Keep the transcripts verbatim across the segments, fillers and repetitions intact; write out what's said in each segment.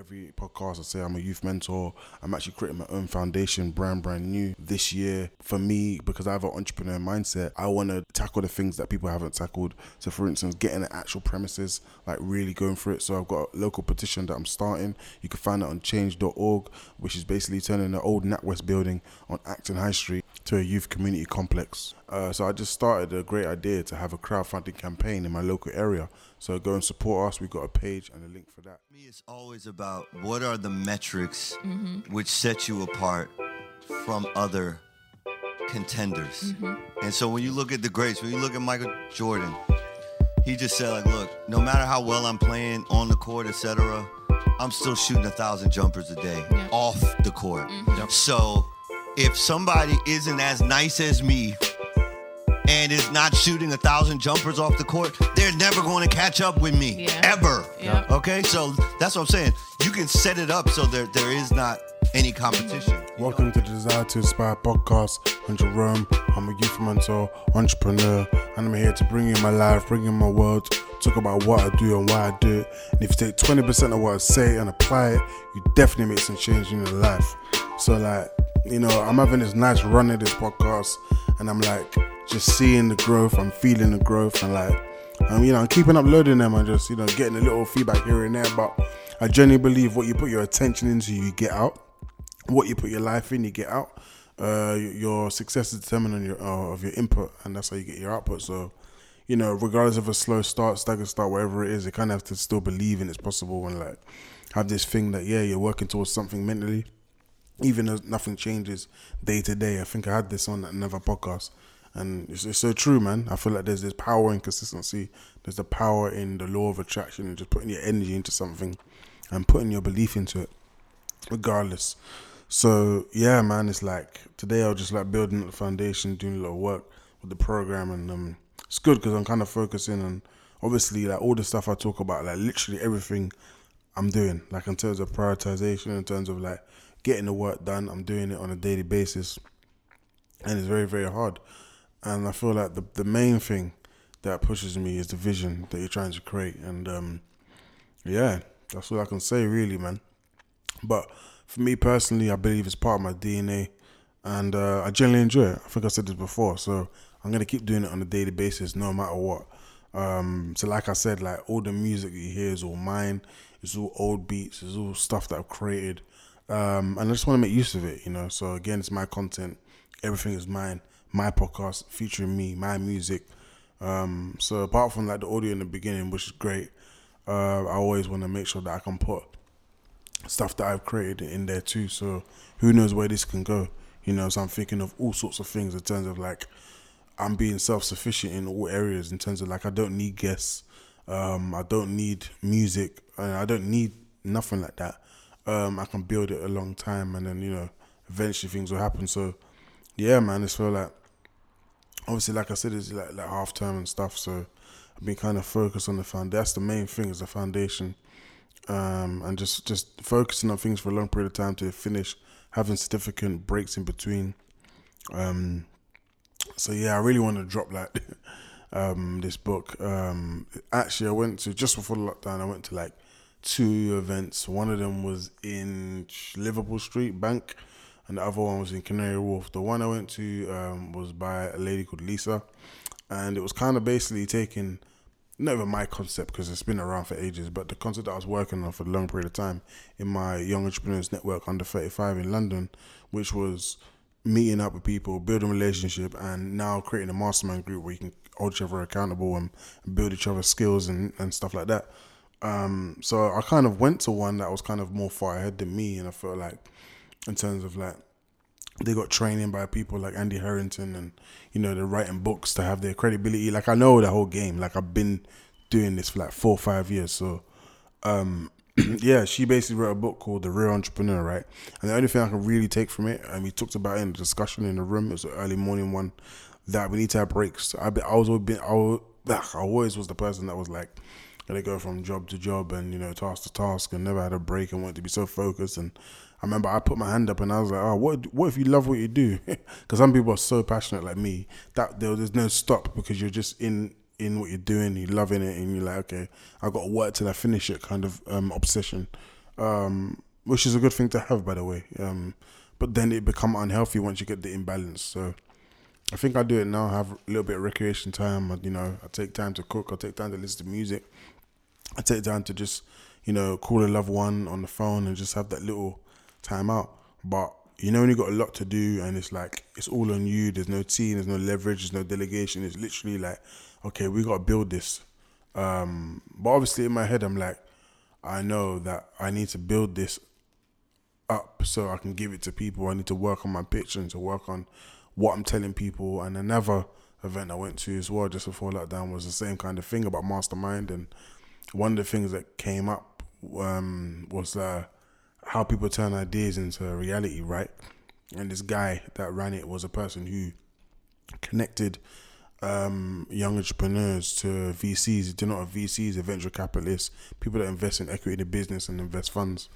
every podcast I say I'm a youth mentor. I'm actually creating my own foundation, brand brand new this year. For me, because I have an entrepreneur mindset, I want to tackle the things that people haven't tackled. So for instance, getting the actual premises, like really going for it. So I've got a local petition that I'm starting. You can find it on change dot org, which is basically turning the old NatWest building on Acton High Street to a youth community complex. Uh, so I just started a great idea to have a crowdfunding campaign in my local area. So go and support us. We've got a page and a link for that. For me, it's always about what are the metrics mm-hmm. which set you apart from other contenders. Mm-hmm. And so when you look at the greats, when you look at Michael Jordan, he just said, like, look, no matter how well I'm playing on the court, et cetera, I'm still shooting a thousand jumpers a day yeah. off the court. Mm-hmm. So if somebody isn't as nice as me and is not shooting a thousand jumpers off the court, they're never going to catch up with me, yeah. ever. Yeah. Okay, so that's what I'm saying. You can set it up so there there is not any competition. Welcome know? to the Desire to Inspire podcast. I'm Jerome. I'm a youth mentor, entrepreneur, and I'm here to bring you my life, bring you my world, talk about what I do and why I do it. And if you take twenty percent of what I say and apply it, you definitely make some change in your life. So, like, you know, I'm having this nice run of this podcast, and I'm like just seeing the growth, I'm feeling the growth, and like, I'm, you know, I'm keeping uploading them and just, you know, getting a little feedback here and there. But I genuinely believe what you put your attention into, you get out. What you put your life in, you get out. Uh, your success is determined on your uh, of your input, and that's how you get your output. So, you know, regardless of a slow start, staggered start, whatever it is, you kind of have to still believe in it's possible and like have this thing that, yeah, you're working towards something mentally. Even though nothing changes day to day. I think I had this on another podcast, and it's, it's so true, man. I feel like there's this power in consistency. There's the power in the law of attraction and just putting your energy into something and putting your belief into it, regardless. So yeah, man, it's like today I was just like building the foundation, doing a lot of work with the program, and um, it's good because I'm kind of focusing on obviously like all the stuff I talk about, like literally everything I'm doing, like in terms of prioritization, in terms of like getting the work done. I'm doing it on a daily basis, and it's very, very hard. And I feel like the the main thing that pushes me is the vision that you're trying to create. And um, yeah, that's all I can say really, man. But for me personally, I believe it's part of my D N A, and uh, I generally enjoy it. I think I said this before, so I'm going to keep doing it on a daily basis no matter what. Um, so like I said, like all the music that you hear is all mine. It's all old beats. It's all stuff that I've created. Um, and I just want to make use of it, you know. So again, it's my content. Everything is mine. My podcast featuring me, my music. Um, so apart from like the audio in the beginning, which is great, uh, I always want to make sure that I can put stuff that I've created in there too. So who knows where this can go, you know. So I'm thinking of all sorts of things in terms of like I'm being self-sufficient in all areas, in terms of like I don't need guests, um, I don't need music, and I don't need nothing like that. Um, I can build it a long time, and then, you know, eventually things will happen. So, yeah, man, it's feel like, obviously, like I said, it's like, like half term and stuff. So I've been kind of focused on the foundation. That's the main thing, is the foundation. Um, and just, just focusing on things for a long period of time to finish, having significant breaks in between. Um, so, yeah, I really want to drop like um, this book. Um, actually, I went to, just before the lockdown, I went to like, two events. One of them was in Liverpool Street Bank, and the other one was in Canary Wharf. The one I went to um, was by a lady called Lisa, and it was kind of basically taking, not even my concept because it's been around for ages, but the concept that I was working on for a long period of time in my Young Entrepreneurs Network under thirty-five in London, which was meeting up with people, building a relationship, and now creating a mastermind group where you can hold each other accountable and build each other's skills and, and stuff like that. Um, so I kind of went to one that was kind of more far ahead than me, and I felt like in terms of like they got training by people like Andy Harrington, and you know, they're writing books to have their credibility. Like I know the whole game, like I've been doing this for like four or five years. So um, yeah, she basically wrote a book called The Real Entrepreneur, right? And the only thing I can really take from it, and we talked about it in the discussion in the room, it was an early morning one, that we need to have breaks. I I was always been I, was, I always was the person that was like, they go from job to job and, you know, task to task, and never had a break and wanted to be so focused. And I remember I put my hand up and I was like, oh, what what if you love what you do? Because some people are so passionate like me that there, there's no stop, because you're just in, in what you're doing, you're loving it, and you're like, okay, I've got to work till I finish it kind of um, obsession. um, which is a good thing to have, by the way. Um, but then it become unhealthy once you get the imbalance. So I think I do it now. I have a little bit of recreation time. I, you know, I take time to cook. I take time to listen to music. I take time to just, you know, call a loved one on the phone and just have that little time out. But you know, when you've got a lot to do and it's like, it's all on you. There's no team, there's no leverage, there's no delegation. It's literally like, okay, we got to build this. Um, but obviously in my head, I'm like, I know that I need to build this up so I can give it to people. I need to work on my pitch and to work on what I'm telling people. And another event I went to as well, just before lockdown, was the same kind of thing about Mastermind. And one of the things that came up um, was uh, how people turn ideas into reality, right? And this guy that ran it was a person who connected um, young entrepreneurs to V Cs. They're not V Cs, they're venture capitalists, people that invest in equity in the business and invest funds.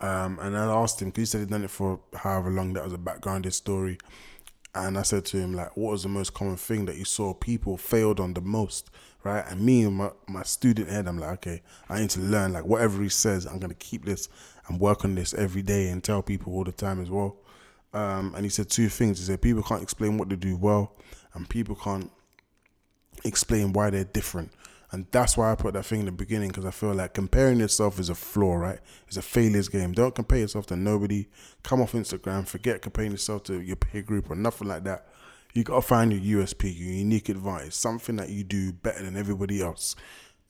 Um, and I asked him, because he said he'd done it for however long, that was a background, his story. And I said to him, like, what was the most common thing that you saw people failed on the most, right? And me and my, my student head, I'm like, okay, I need to learn, like, whatever he says, I'm going to keep this and work on this every day and tell people all the time as well. Um, and he said two things. He said, people can't explain what they do well and people can't explain why they're different. And that's why I put that thing in the beginning, because I feel like comparing yourself is a flaw, right? It's a failures game. Don't compare yourself to nobody. Come off Instagram. Forget comparing yourself to your peer group or nothing like that. You got to find your U S P, your unique advantage, something that you do better than everybody else.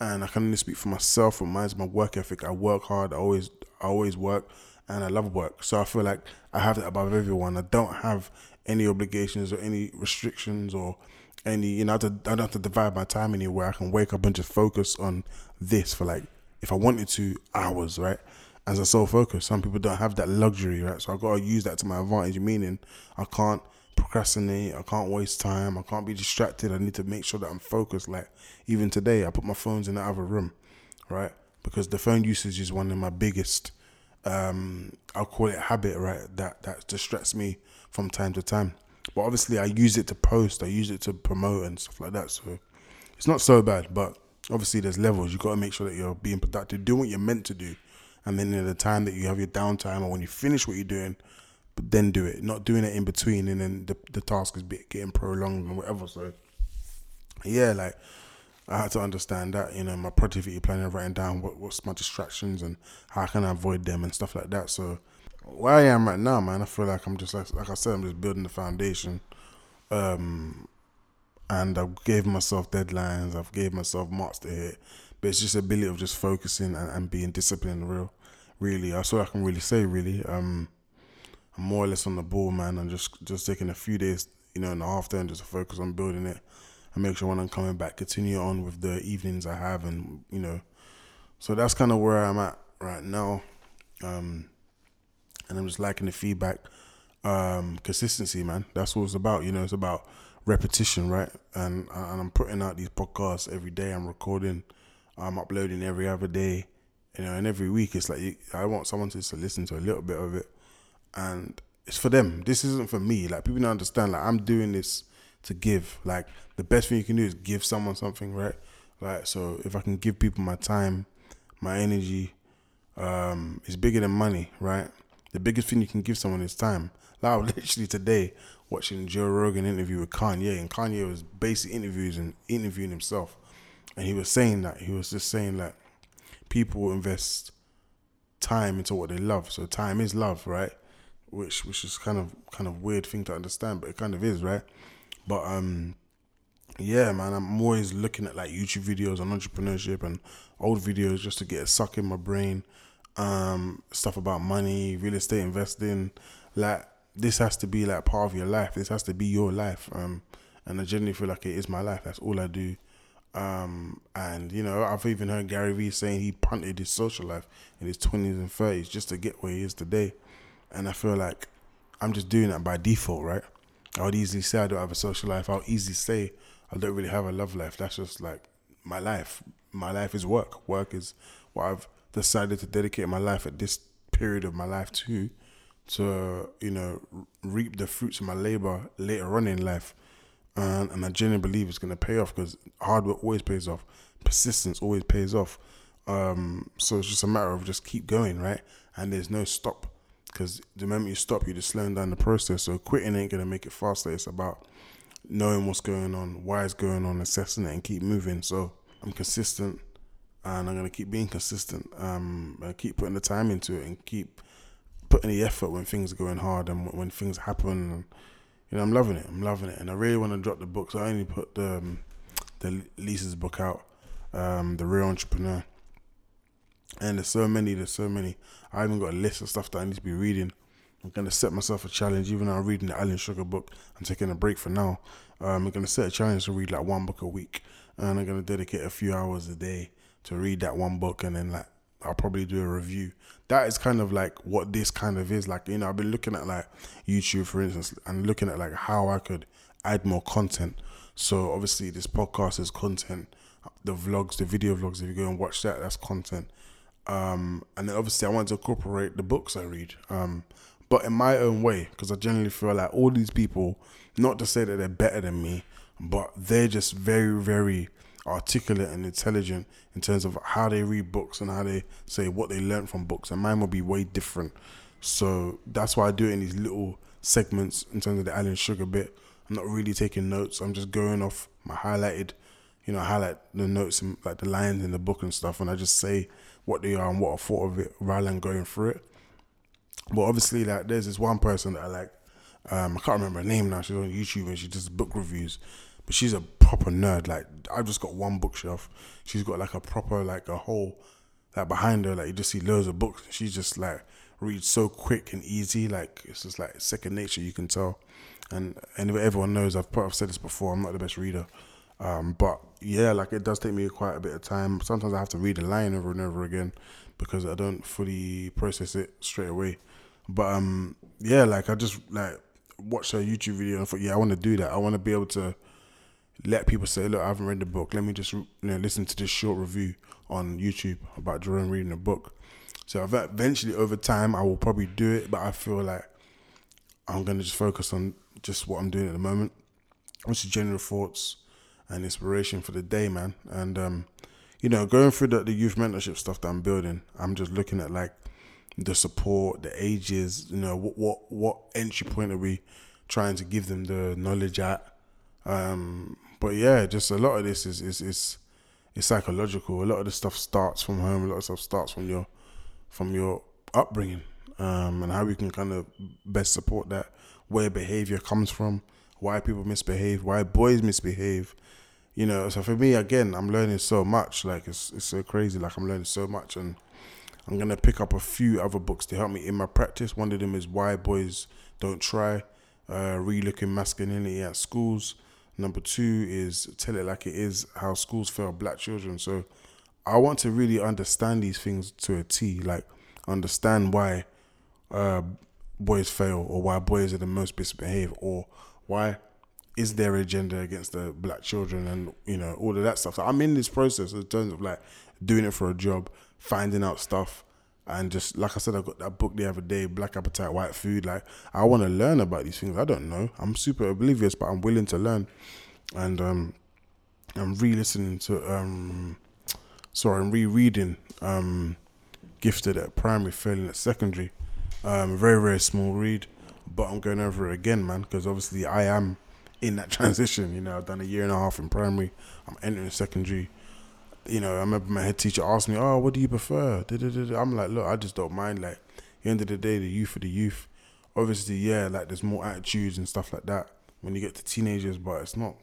And I can only speak for myself. It reminds me of my work ethic. I work hard. I always, I always work, and I love work. So I feel like I have that above everyone. I don't have any obligations or any restrictions or any, you know, I don't have to divide my time anywhere. I can wake up and just focus on this for, like, if I wanted to, hours, right? As a sole focus. Some people don't have that luxury, right? So I've got to use that to my advantage, meaning I can't procrastinate, I can't waste time, I can't be distracted. I need to make sure that I'm focused. Like, even today, I put my phones in the other room, right? Because the phone usage is one of my biggest, um, I'll call it habit, right? That, that distracts me from time to time. But obviously I use it to post, I use it to promote and stuff like that. So it's not so bad, but obviously there's levels. You've got to make sure that you're being productive, doing what you're meant to do. And then at the time that you have your downtime or when you finish what you're doing, but then do it. Not doing it in between and then the, the task is getting prolonged and whatever. So yeah, like I had to understand that, you know, my productivity planning, writing down what, what's my distractions and how can I avoid them and stuff like that. So where I am right now, man, I feel like I'm just, like, like I said, I'm just building the foundation. Um, and I gave myself deadlines. I've gave myself marks to hit. But it's just the ability of just focusing and, and being disciplined, real, really. That's all I can really say, really. Um, I'm more or less on the ball, man. I'm just, just taking a few days, you know, and a half day and just to focus on building it. And make sure when I'm coming back, continue on with the evenings I have. And, you know, so that's kind of where I'm at right now. Um... And I'm just liking the feedback. Um, consistency, man. That's what it's about. You know, it's about repetition, right? And and I'm putting out these podcasts every day. I'm recording. I'm uploading every other day. You know, and every week it's like you, I want someone to, to listen to a little bit of it. And it's for them. This isn't for me. Like, people don't understand. Like, I'm doing this to give. Like, the best thing you can do is give someone something, right? Like, so if I can give people my time, my energy, um, it's bigger than money, right? The biggest thing you can give someone is time. Like, I was literally today watching Joe Rogan interview with Kanye, and Kanye was basically interviews and interviewing himself. And he was saying that. He was just saying that people invest time into what they love. So time is love, right? Which which is kind of kind of weird thing to understand, but it kind of is, right? But um yeah, man, I'm always looking at like YouTube videos on entrepreneurship and old videos just to get a suck in my brain. Um, stuff about money, real estate investing, like this has to be like part of your life. This has to be your life. Um, and I genuinely feel like it is my life. That's all I do. Um, and you know, I've even heard Gary Vee saying he punted his social life in his twenties and thirties just to get where he is today. And I feel like I'm just doing that by default, right? I would easily say I don't have a social life. I'll easily say I don't really have a love life. That's just like my life. My life is work. Work is what I've decided to dedicate my life at this period of my life to, to, you know, reap the fruits of my labor later on in life. And, and I genuinely believe it's going to pay off because hard work always pays off. Persistence always pays off. Um, so it's just a matter of just keep going, right? And there's no stop, because the moment you stop, you're just slowing down the process. So quitting ain't going to make it faster. It's about knowing what's going on, why it's going on, assessing it, and keep moving. So I'm consistent, and I'm going to keep being consistent. Um, I keep putting the time into it and keep putting the effort when things are going hard and when things happen. And, you know, I'm loving it. I'm loving it. And I really want to drop the book. So I only put the, um, the Lisa's book out, um, The Real Entrepreneur. And there's so many, there's so many. I even got a list of stuff that I need to be reading. I'm going to set myself a challenge. Even though I'm reading the Alan Sugar book, I'm taking a break for now. Um, I'm going to set a challenge to read like one book a week. And I'm going to dedicate a few hours a day to read that one book. And then like I'll probably do a review. That is kind of like what this kind of is. Like, you know, I've been looking at like YouTube, for instance, and looking at like how I could add more content. So obviously this podcast is content. The vlogs, the video vlogs, if you go and watch that, that's content. Um, and then obviously I want to incorporate the books I read, um, but in my own way, because I generally feel like all these people, not to say that they're better than me, but they're just very, very articulate and intelligent in terms of how they read books and how they say what they learned from books, and mine will be way different. So that's why I do it in these little segments. In terms of the Alan Sugar bit, I'm not really taking notes. I'm just going off my highlighted, you know, I highlight the notes and like the lines in the book and stuff, and I just say what they are and what I thought of it rather than going through it. But obviously, like, there's this one person that I like, um, I can't remember her name now, she's on YouTube and she does book reviews, but she's a proper nerd. Like, I've just got one bookshelf, she's got like a proper, like a whole, like behind her, like you just see loads of books. She just like reads so quick and easy, like it's just like second nature, you can tell. And anyway, everyone knows, I've, I've said this before, I'm not the best reader. Um, but yeah, like it does take me quite a bit of time. Sometimes I have to read a line over and over again because I don't fully process it straight away. But um, yeah, like I just like watched a YouTube video and I thought, yeah, I want to do that. I want to be able to let people say, look, I haven't read the book. Let me just, you know, listen to this short review on YouTube about Jerome reading a book. So eventually over time, I will probably do it, but I feel like I'm going to just focus on just what I'm doing at the moment. What's your general thoughts and inspiration for the day, man? And um, you know, going through the, the youth mentorship stuff that I'm building, I'm just looking at like the support, the ages, you know, what what, what entry point are we trying to give them the knowledge at? Um, but yeah, just a lot of this is is is is psychological. A lot of this stuff starts from home. A lot of stuff starts from your from your upbringing, um, and how we can kind of best support that. Where behavior comes from, why people misbehave, why boys misbehave. You know, so for me, again, I'm learning so much. Like, it's it's so crazy. Like, I'm learning so much. And I'm going to pick up a few other books to help me in my practice. One of them is Why Boys Don't Try, uh, Relooking Masculinity at Schools. Number two is Tell It Like It Is, How Schools Fail Black Children. So I want to really understand these things to a T. Like, understand why uh, boys fail, or why boys are the most misbehaved, or why is there a gender against the black children, and, you know, all of that stuff. So I'm in this process in terms of like doing it for a job, finding out stuff. And just like I said, I got that book the other day, Black Appetite, White Food. Like, I want to learn about these things. I don't know. I'm super oblivious, but I'm willing to learn. And um, I'm re-listening to, um, sorry, I'm rereading um, Gifted at Primary, Failing at Secondary. Um, very, very small read. But I'm going over it again, man, because obviously I am in that transition. You know, I've done a year and a half in primary. I'm entering secondary. You know, I remember my head teacher asked me, oh, what do you prefer? Da-da-da-da. I'm like, look, I just don't mind. Like, at the end of the day, the youth are the youth. Obviously, yeah, like there's more attitudes and stuff like that when you get to teenagers, but it's not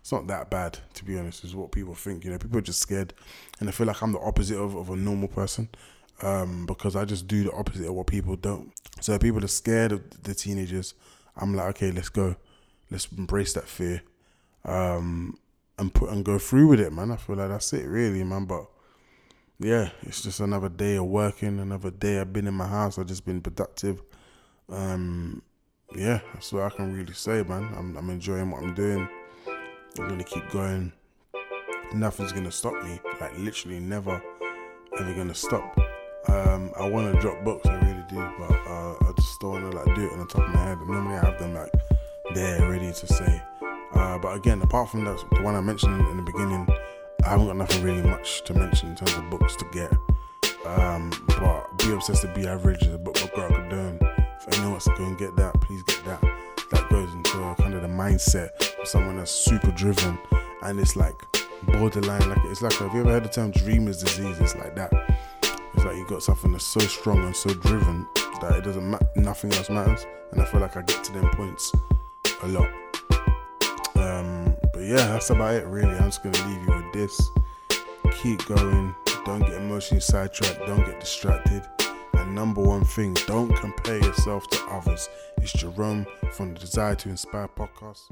it's not that bad, to be honest, is what people think. You know, people are just scared. And I feel like I'm the opposite of, of a normal person. Um, because I just do the opposite of what people don't. So people are scared of the teenagers. I'm like, okay, let's go, let's embrace that fear, um, and put and go through with it, man. I feel like that's it, really, man. But yeah, it's just another day of working, another day I've been in my house. I've just been productive. Um, yeah, that's what I can really say, man. I'm, I'm enjoying what I'm doing. I'm gonna keep going. Nothing's gonna stop me. Like, literally, never, ever gonna stop. Um, I want to drop books, I really do, but uh, I just don't want to like do it on the top of my head. Normally I have them like there ready to say. Uh, but again, apart from that, the one I mentioned in the beginning, I haven't got nothing really much to mention in terms of books to get. Um, but Be Obsessed to Be Average is a book by Grant Cardone. If anyone wants to go and get that, please get that. That goes into kind of the mindset of someone that's super driven, and it's like borderline, like it's like, have you ever heard the term dreamer's disease? It's like that. It's like you got something that's so strong and so driven that it doesn't matter, nothing else matters. And I feel like I get to them points a lot. Um, but yeah, that's about it really. I'm just gonna leave you with this. Keep going. Don't get emotionally sidetracked. Don't get distracted. And number one thing, don't compare yourself to others. It's Jerome from the Desire to Inspire podcast.